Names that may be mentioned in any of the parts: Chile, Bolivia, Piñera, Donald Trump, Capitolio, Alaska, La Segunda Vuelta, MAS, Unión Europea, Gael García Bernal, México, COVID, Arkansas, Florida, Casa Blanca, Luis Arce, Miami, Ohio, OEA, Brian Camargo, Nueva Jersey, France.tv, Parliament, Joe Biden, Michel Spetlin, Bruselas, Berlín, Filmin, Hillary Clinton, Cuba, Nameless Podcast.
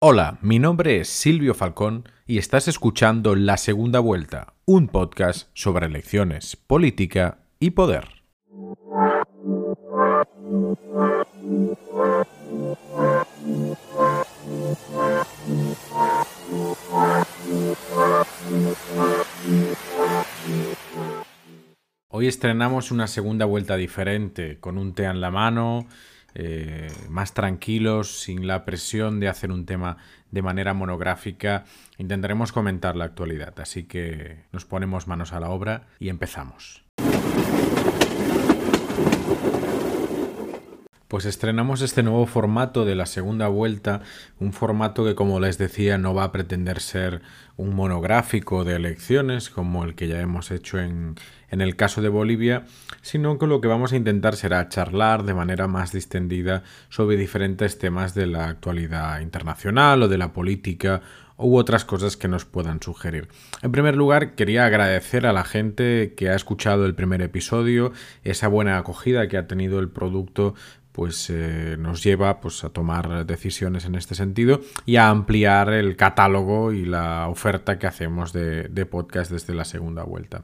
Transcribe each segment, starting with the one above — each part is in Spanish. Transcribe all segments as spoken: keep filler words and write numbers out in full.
Hola, mi nombre es Silvio Falcón y estás escuchando La Segunda Vuelta, un podcast sobre elecciones, política y poder. Hoy estrenamos una segunda vuelta diferente, con un té en la mano. Eh, más tranquilos, sin la presión de hacer un tema de manera monográfica, intentaremos comentar la actualidad, así que nos ponemos manos a la obra y empezamos. Pues estrenamos este nuevo formato de la segunda vuelta, un formato que, como les decía, no va a pretender ser un monográfico de elecciones como el que ya hemos hecho en, en el caso de Bolivia, sino que lo que vamos a intentar será charlar de manera más distendida sobre diferentes temas de la actualidad internacional o de la política u otras cosas que nos puedan sugerir. En primer lugar, quería agradecer a la gente que ha escuchado el primer episodio, esa buena acogida que ha tenido el producto pues eh, nos lleva pues, a tomar decisiones en este sentido y a ampliar el catálogo y la oferta que hacemos de, de podcast desde la segunda vuelta.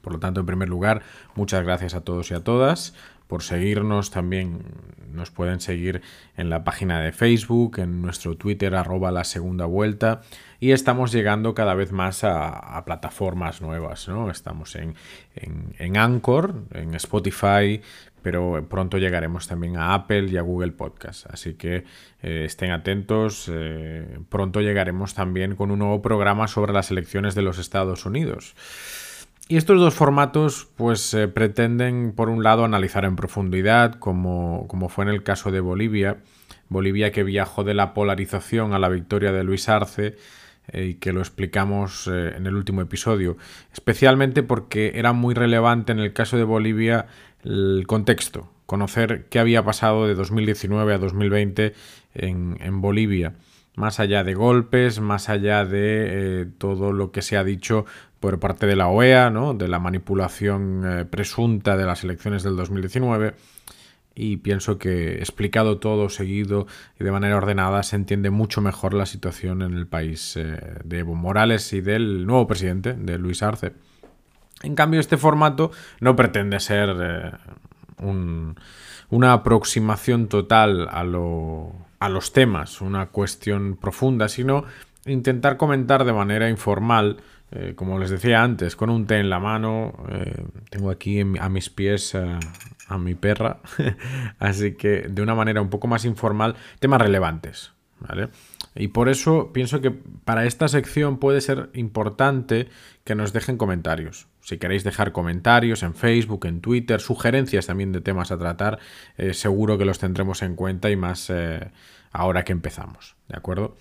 Por lo tanto, en primer lugar, muchas gracias a todos y a todas por seguirnos. También nos pueden seguir en la página de Facebook, en nuestro Twitter, arroba la segunda vuelta. Y estamos llegando cada vez más a, a plataformas nuevas, ¿no? Estamos en, en, en Anchor, en Spotify, pero pronto llegaremos también a Apple y a Google Podcast. Así que eh, estén atentos. Eh, pronto llegaremos también con un nuevo programa sobre las elecciones de los Estados Unidos. Y estos dos formatos pues eh, pretenden, por un lado, analizar en profundidad, como, como fue en el caso de Bolivia. Bolivia que viajó de la polarización a la victoria de Luis Arce, y que lo explicamos eh, en el último episodio, especialmente porque era muy relevante en el caso de Bolivia el contexto, conocer qué había pasado de dos mil diecinueve a dos mil veinte en, en Bolivia, más allá de golpes, más allá de eh, todo lo que se ha dicho por parte de la O E A, ¿no? De la manipulación eh, presunta de las elecciones del dos mil diecinueve. Y pienso que explicado todo seguido y de manera ordenada se entiende mucho mejor la situación en el país eh, de Evo Morales y del nuevo presidente, de Luis Arce. En cambio, este formato no pretende ser eh, un, una aproximación total a, lo, a los temas, una cuestión profunda, sino intentar comentar de manera informal, eh, como les decía antes, con un té en la mano. Eh, tengo aquí en, a mis pies... Eh, a mi perra, así que de una manera un poco más informal, temas relevantes, ¿vale? Y por eso pienso que para esta sección puede ser importante que nos dejen comentarios. Si queréis dejar comentarios en Facebook, en Twitter, sugerencias también de temas a tratar, eh, seguro que los tendremos en cuenta y más eh, ahora que empezamos, ¿de acuerdo?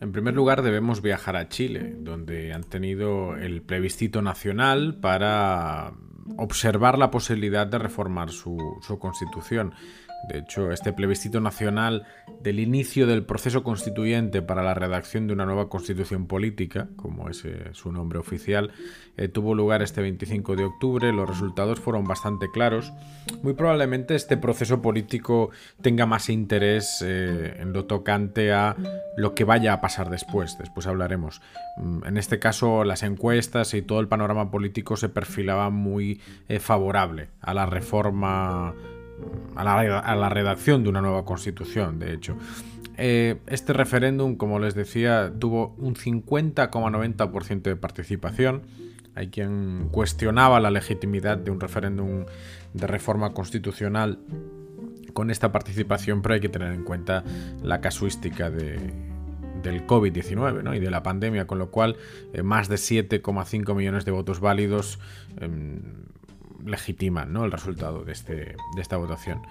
En primer lugar, debemos viajar a Chile, donde han tenido el plebiscito nacional para observar la posibilidad de reformar su, su constitución. De hecho, este plebiscito nacional del inicio del proceso constituyente para la redacción de una nueva constitución política, como es eh, su nombre oficial, eh, tuvo lugar este veinticinco de octubre. Los resultados fueron bastante claros. Muy probablemente este proceso político tenga más interés eh, en lo tocante a lo que vaya a pasar después, después hablaremos. En este caso, las encuestas y todo el panorama político se perfilaba muy eh, favorable a la reforma, a la, a la redacción de una nueva constitución, de hecho. Eh, este referéndum, como les decía, tuvo un cincuenta coma noventa por ciento de participación. Hay quien cuestionaba la legitimidad de un referéndum de reforma constitucional con esta participación, pero hay que tener en cuenta la casuística de, del COVID diecinueve, ¿no? Y de la pandemia, con lo cual eh, más de siete coma cinco millones de votos válidos eh, legitiman, ¿no?, el resultado de, este, de esta votación.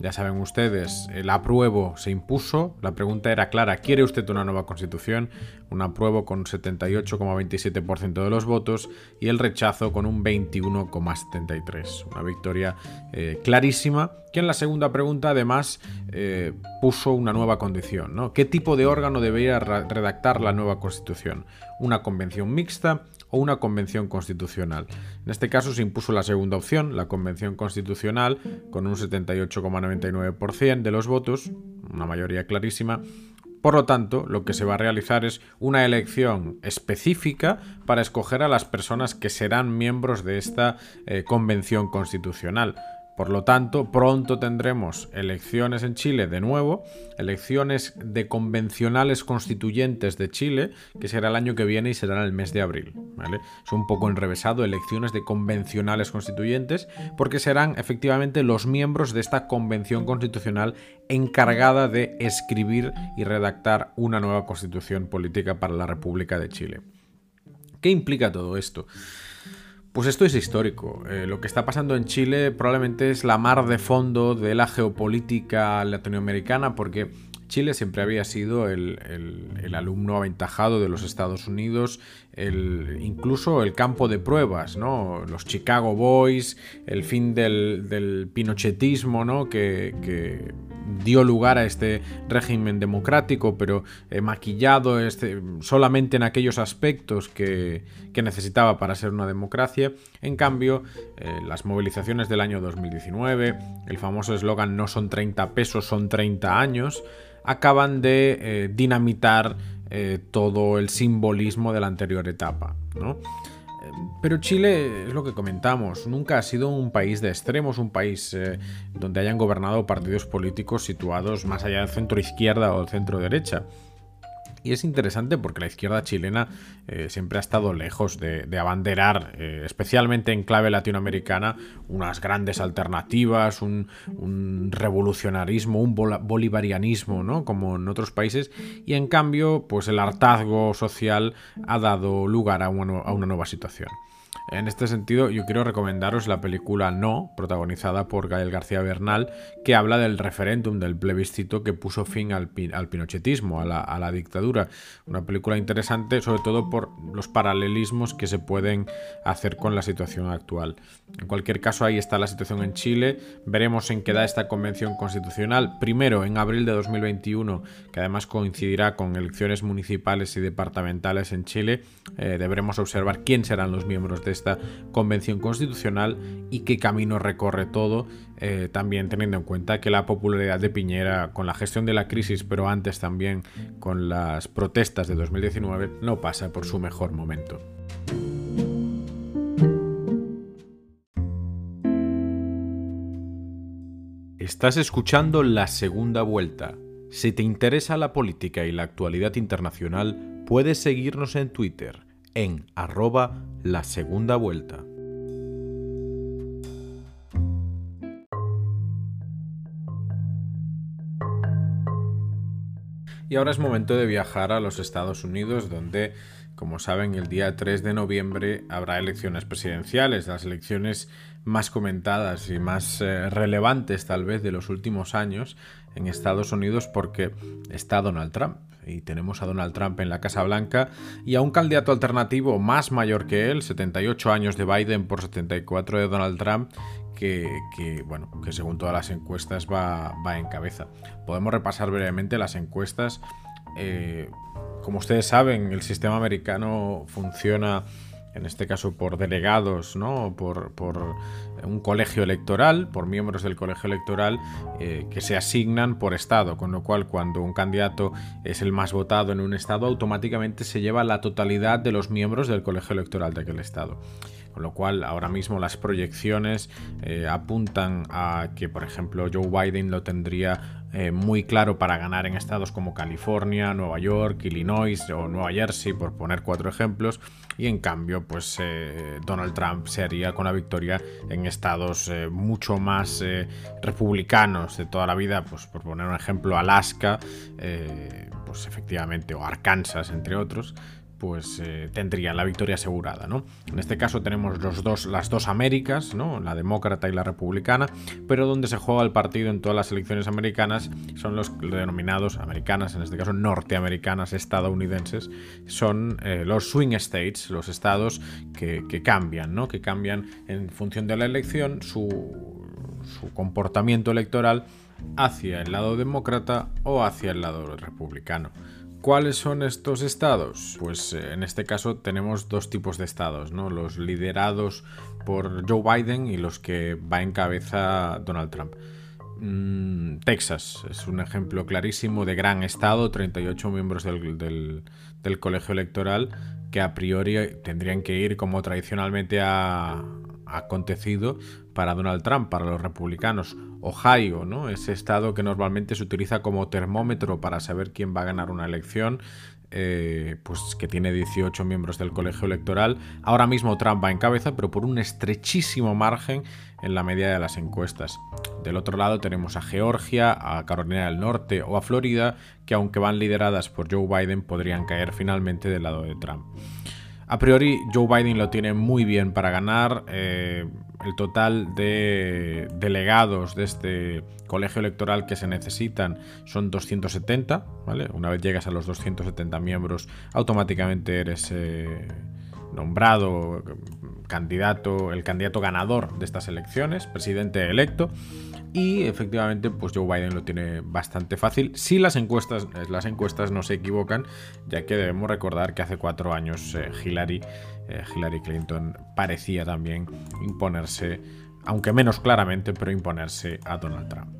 Ya saben ustedes, el apruebo se impuso. La pregunta era clara: ¿quiere usted una nueva constitución? Un apruebo con setenta y ocho coma veintisiete por ciento de los votos y el rechazo con un veintiuno coma setenta y tres por ciento. Una victoria eh, clarísima, que en la segunda pregunta además eh, puso una nueva condición, ¿no? ¿Qué tipo de órgano debería redactar la nueva constitución? ¿Una convención mixta, o una convención constitucional. En este caso se impuso la segunda opción, la convención constitucional, con un setenta y ocho coma noventa y nueve por ciento de los votos, una mayoría clarísima. Por lo tanto, lo que se va a realizar es una elección específica para escoger a las personas que serán miembros de esta eh, convención constitucional. Por lo tanto, pronto tendremos elecciones en Chile de nuevo, elecciones de convencionales constituyentes de Chile, que será el año que viene y será en el mes de abril, ¿vale? Es un poco enrevesado, elecciones de convencionales constituyentes, porque serán efectivamente los miembros de esta convención constitucional encargada de escribir y redactar una nueva constitución política para la República de Chile. ¿Qué implica todo esto? Pues esto es histórico. Eh, lo que está pasando en Chile probablemente es la mar de fondo de la geopolítica latinoamericana, porque Chile siempre había sido el, el, el alumno aventajado de los Estados Unidos, el, incluso el campo de pruebas, ¿no? Los Chicago Boys, el fin del, del pinochetismo, ¿no? que, que dio lugar a este régimen democrático, pero eh, maquillado este, solamente en aquellos aspectos que, que necesitaba para ser una democracia. En cambio, eh, las movilizaciones del año dos mil diecinueve, el famoso eslogan "no son treinta pesos, son treinta años", acaban de eh, dinamitar eh, todo el simbolismo de la anterior etapa, ¿no? Pero Chile, es lo que comentamos, nunca ha sido un país de extremos, un país eh, donde hayan gobernado partidos políticos situados más allá del centro izquierda o del centro derecha. Y es interesante porque la izquierda chilena eh, siempre ha estado lejos de, de abanderar, eh, especialmente en clave latinoamericana, unas grandes alternativas, un, un revolucionarismo, un bolivarianismo, ¿no? Como en otros países. Y en cambio, pues el hartazgo social ha dado lugar a una, a una nueva situación. En este sentido, yo quiero recomendaros la película No, protagonizada por Gael García Bernal, que habla del referéndum, del plebiscito que puso fin al, pin al pinochetismo, a la, a la dictadura. Una película interesante, sobre todo por los paralelismos que se pueden hacer con la situación actual. En cualquier caso, ahí está la situación en Chile. Veremos en qué da esta convención constitucional. Primero, en abril de dos mil veintiuno, que además coincidirá con elecciones municipales y departamentales en Chile, eh, deberemos observar quién serán los miembros de esta convención constitucional y qué camino recorre todo, eh, también teniendo en cuenta que la popularidad de Piñera con la gestión de la crisis, pero antes también con las protestas de dos mil diecinueve, no pasa por su mejor momento. Estás escuchando La Segunda Vuelta. Si te interesa la política y la actualidad internacional, puedes seguirnos en Twitter en arroba La Segunda Vuelta. Y ahora es momento de viajar a los Estados Unidos, donde, como saben, el día tres de noviembre habrá elecciones presidenciales, las elecciones más comentadas y más eh, relevantes tal vez de los últimos años en Estados Unidos, porque está Donald Trump y tenemos a Donald Trump en la Casa Blanca y a un candidato alternativo más mayor que él, setenta y ocho años de Biden por setenta y cuatro de Donald Trump, que, que, bueno, que según todas las encuestas va, va en cabeza. Podemos repasar brevemente las encuestas. Eh, como ustedes saben, el sistema americano funciona en este caso por delegados, ¿no? por, por un colegio electoral, por miembros del colegio electoral eh, que se asignan por estado, con lo cual cuando un candidato es el más votado en un estado, automáticamente se lleva la totalidad de los miembros del colegio electoral de aquel estado. Con lo cual ahora mismo las proyecciones eh, apuntan a que, por ejemplo, Joe Biden lo tendría eh, muy claro para ganar en estados como California, Nueva York, Illinois o Nueva Jersey, por poner cuatro ejemplos, y en cambio pues eh, Donald Trump se haría con la victoria en estados eh, mucho más eh, republicanos de toda la vida, pues por poner un ejemplo Alaska, eh, pues efectivamente, o Arkansas, entre otros, pues eh, tendría la victoria asegurada, ¿no? En este caso tenemos los dos, las dos Américas, ¿no? La demócrata y la republicana, pero donde se juega el partido en todas las elecciones americanas son los denominados americanas, en este caso norteamericanas, estadounidenses, son eh, los swing states, los estados que, que cambian, ¿no? Que cambian en función de la elección su, su comportamiento electoral hacia el lado demócrata o hacia el lado republicano. ¿Cuáles son estos estados? Pues en este caso tenemos dos tipos de estados, ¿no? Los liderados por Joe Biden y los que va en cabeza Donald Trump. Mm, Texas es un ejemplo clarísimo de gran estado, treinta y ocho miembros del, del, del colegio electoral que a priori tendrían que ir como tradicionalmente ha acontecido para Donald Trump, para los republicanos. Ohio, ¿no? Ese estado que normalmente se utiliza como termómetro para saber quién va a ganar una elección, eh, pues que tiene dieciocho miembros del colegio electoral. Ahora mismo Trump va en cabeza, pero por un estrechísimo margen en la media de las encuestas. Del otro lado tenemos a Georgia, a Carolina del Norte o a Florida, que aunque van lideradas por Joe Biden, podrían caer finalmente del lado de Trump. A priori, Joe Biden lo tiene muy bien para ganar. Eh, el total de delegados de este colegio electoral que se necesitan son doscientos setenta, ¿vale? Una vez llegas a los doscientos setenta miembros, automáticamente eres eh, nombrado candidato, el candidato ganador de estas elecciones, presidente electo. Y efectivamente, pues Joe Biden lo tiene bastante fácil. Si las encuestas, las encuestas no se equivocan, ya que debemos recordar que hace cuatro años eh, Hillary, eh, Hillary Clinton parecía también imponerse, aunque menos claramente, pero imponerse a Donald Trump.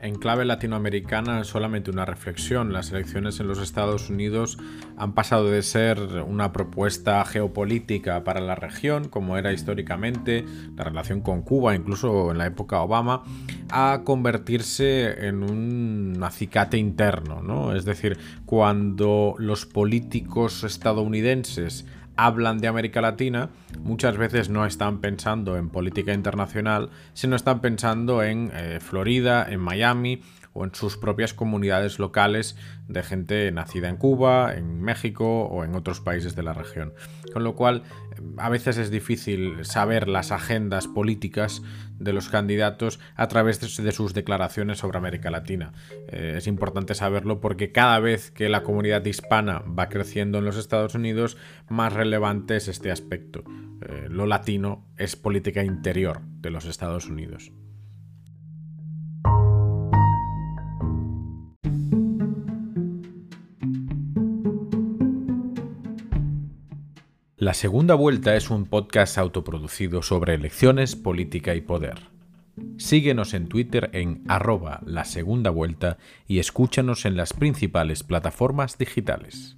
En clave latinoamericana, solamente una reflexión. Las elecciones en los Estados Unidos han pasado de ser una propuesta geopolítica para la región, como era históricamente la relación con Cuba, incluso en la época Obama, a convertirse en un acicate interno, ¿no? Es decir, cuando los políticos estadounidenses hablan de América Latina, muchas veces no están pensando en política internacional, sino están pensando en eh, Florida, en Miami o en sus propias comunidades locales de gente nacida en Cuba, en México o en otros países de la región. Con lo cual, a veces es difícil saber las agendas políticas de los candidatos a través de sus declaraciones sobre América Latina. Eh, es importante saberlo porque cada vez que la comunidad hispana va creciendo en los Estados Unidos, más relevante es este aspecto. Eh, lo latino es política interior de los Estados Unidos. La Segunda Vuelta es un podcast autoproducido sobre elecciones, política y poder. Síguenos en Twitter en arroba La Segunda Vuelta y escúchanos en las principales plataformas digitales.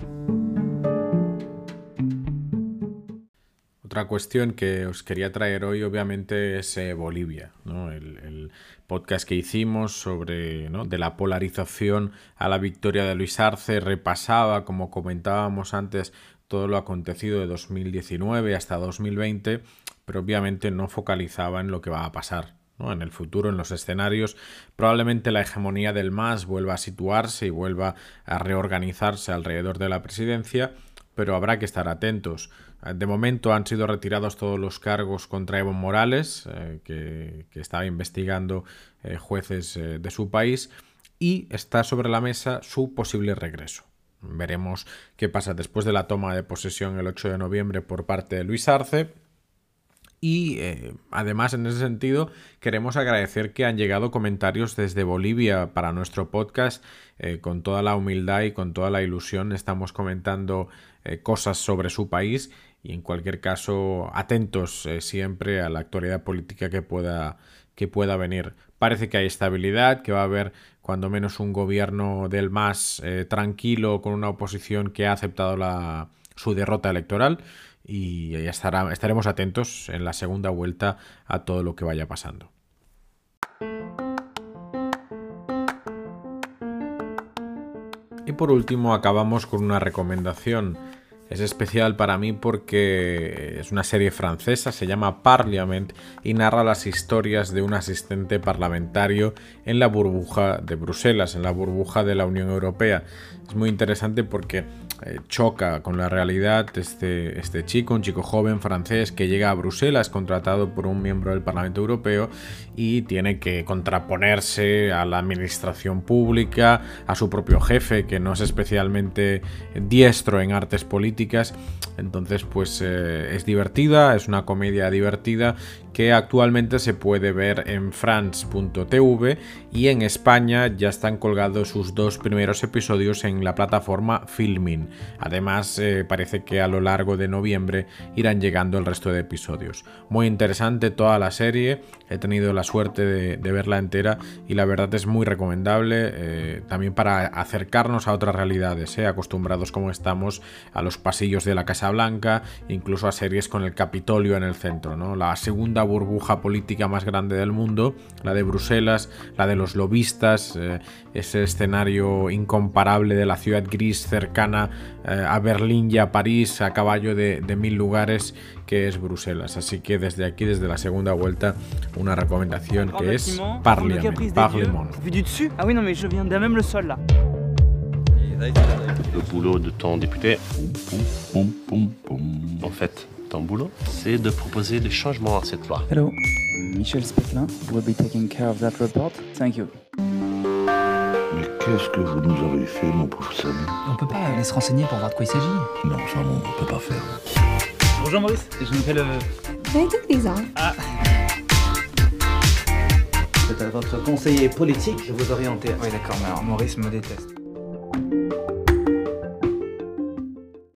Otra cuestión que os quería traer hoy, obviamente, es eh, Bolivia, ¿no? El, el podcast que hicimos sobre, ¿no?, de la polarización a la victoria de Luis Arce repasaba, como comentábamos antes, todo lo acontecido de dos mil diecinueve hasta dos mil veinte, pero obviamente no focalizaba en lo que va a pasar, ¿no?, en el futuro, en los escenarios. Probablemente la hegemonía del M A S vuelva a situarse y vuelva a reorganizarse alrededor de la presidencia, pero habrá que estar atentos. De momento han sido retirados todos los cargos contra Evo Morales, eh, que, que estaba investigando eh, jueces eh, de su país, y está sobre la mesa su posible regreso. Veremos qué pasa después de la toma de posesión el ocho de noviembre por parte de Luis Arce. Y eh, además, en ese sentido, queremos agradecer que han llegado comentarios desde Bolivia para nuestro podcast. Eh, con toda la humildad y con toda la ilusión estamos comentando eh, cosas sobre su país y, en cualquier caso, atentos eh, siempre a la actualidad política que pueda, que pueda venir. Parece que hay estabilidad, que va a haber cuando menos un gobierno del M A S eh, tranquilo, con una oposición que ha aceptado la, su derrota electoral, y ya estará, estaremos atentos en la Segunda Vuelta a todo lo que vaya pasando. Y por último acabamos con una recomendación. Es especial para mí porque es una serie francesa, se llama Parliament y narra las historias de un asistente parlamentario en la burbuja de Bruselas, en la burbuja de la Unión Europea. Es muy interesante porque eh, choca con la realidad este, este chico, un chico joven francés que llega a Bruselas contratado por un miembro del Parlamento Europeo y tiene que contraponerse a la administración pública, a su propio jefe, que no es especialmente diestro en artes políticas. Entonces pues eh, es divertida, es una comedia divertida que actualmente se puede ver en France punto T V y en España ya están colgados sus dos primeros episodios en la plataforma Filmin. Además, eh, parece que a lo largo de noviembre irán llegando el resto de episodios. Muy interesante toda la serie, he tenido la suerte de, de verla entera y la verdad es muy recomendable, eh, también para acercarnos a otras realidades, eh, acostumbrados como estamos a los pasillos de la Casa Blanca, incluso a series con el Capitolio en el centro, ¿no? La segunda burbuja política más grande del mundo, la de Bruselas, la de los lobistas, eh, ese escenario incomparable de la ciudad gris cercana eh, a Berlín y a París, a caballo de, de mil lugares que es Bruselas. Así que desde aquí, desde la segunda vuelta, una recomendación que es Parliament. Parliament. Ah oui, non mais je viens de même le sol là. Le boulot de ton député, en fait, ton boulot, c'est de proposer des changements à cette loi. Hello, Michel Spetlin will be taking care of that report. Thank you. Mais qu'est-ce que vous nous avez fait, mon pauvre Samy? On peut pas aller se renseigner pour voir de quoi il s'agit. Non, ça on peut pas faire. Bonjour Maurice, je m'appelle... Can I take these off? Ah. C'est à votre conseiller politique que vous orientez. Oui d'accord, mais alors Maurice me déteste.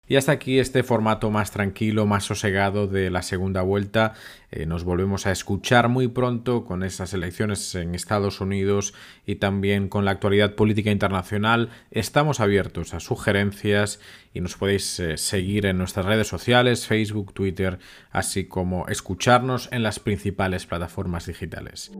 Y hasta aquí este formato más tranquilo, más sosegado de la segunda vuelta. Eh, nos volvemos a escuchar muy pronto con esas elecciones en Estados Unidos y también con la actualidad política internacional. Estamos abiertos a sugerencias y nos podéis eh, seguir en nuestras redes sociales, Facebook, Twitter, así como escucharnos en las principales plataformas digitales.